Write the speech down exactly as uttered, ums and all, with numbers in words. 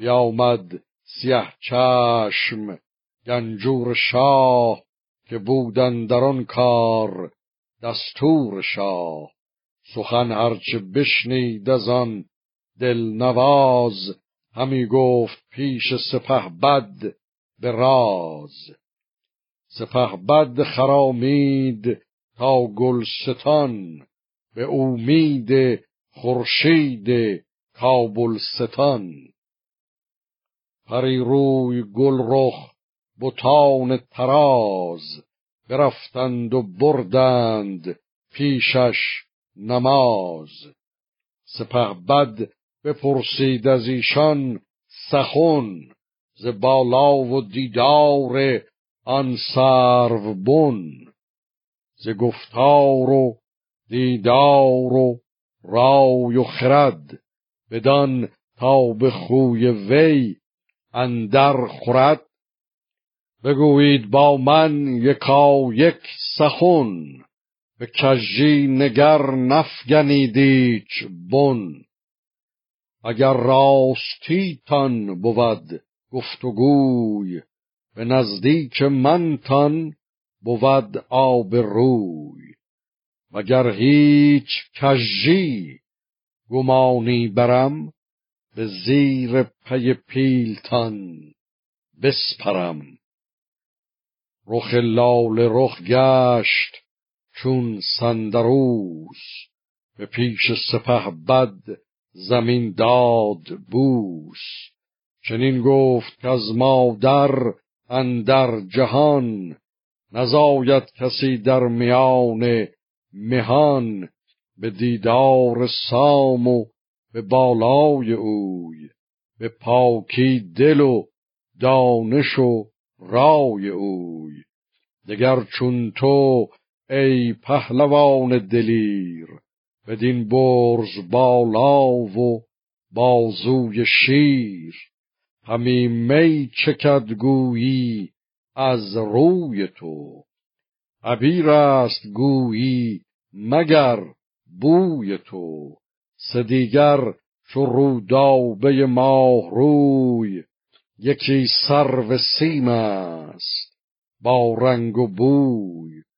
بیامد سیه چشم گنجور شاه، که بودن در آن کار دستور شاه. سخن هرچه بشنید از آن دلنواز، همی گفت پیش سپهبد به راز. سپهبد خرامید تا گلستان، به امید خورشید کابلستان. پری روی گلرخ بتان تراز، برفتند و بردند پیشش نماز. سپهبد بپرسید از ایشان سخن، ز بالا و دیدار آن سروبن. ز گفتار و دیدار و رای و خرد، بدان تا به خوی وی اندر خورد. بگویید با من یکا یک سخن، به کژی نگر نفگنید ایچ بن. اگر راستیتان بود گفت و گوی، به نزدیک منتان بود آب روی. وگر هیچ کژی گمانی برم، به زیر پی پیلتان بسپرم. رخ لاله رخ گشت چون سندروس، به پیش سپهبد زمین داد بوس. چنین گفت که از مادر اندر جهان، نزاید کسی در میان مهان. به دیدار سام و به بالای اوی، به پاکی دل و دانش و رای اوی. دگر چون تو ای پهلوان دلیر، بدین برز بالا و بازوی شیر. همی می چکد گویی از روی تو، عبیر است گویی مگر بوی تو. سه دیگر چو رودابه ماه روی، یکی سرو سیم است با رنگ و بوی.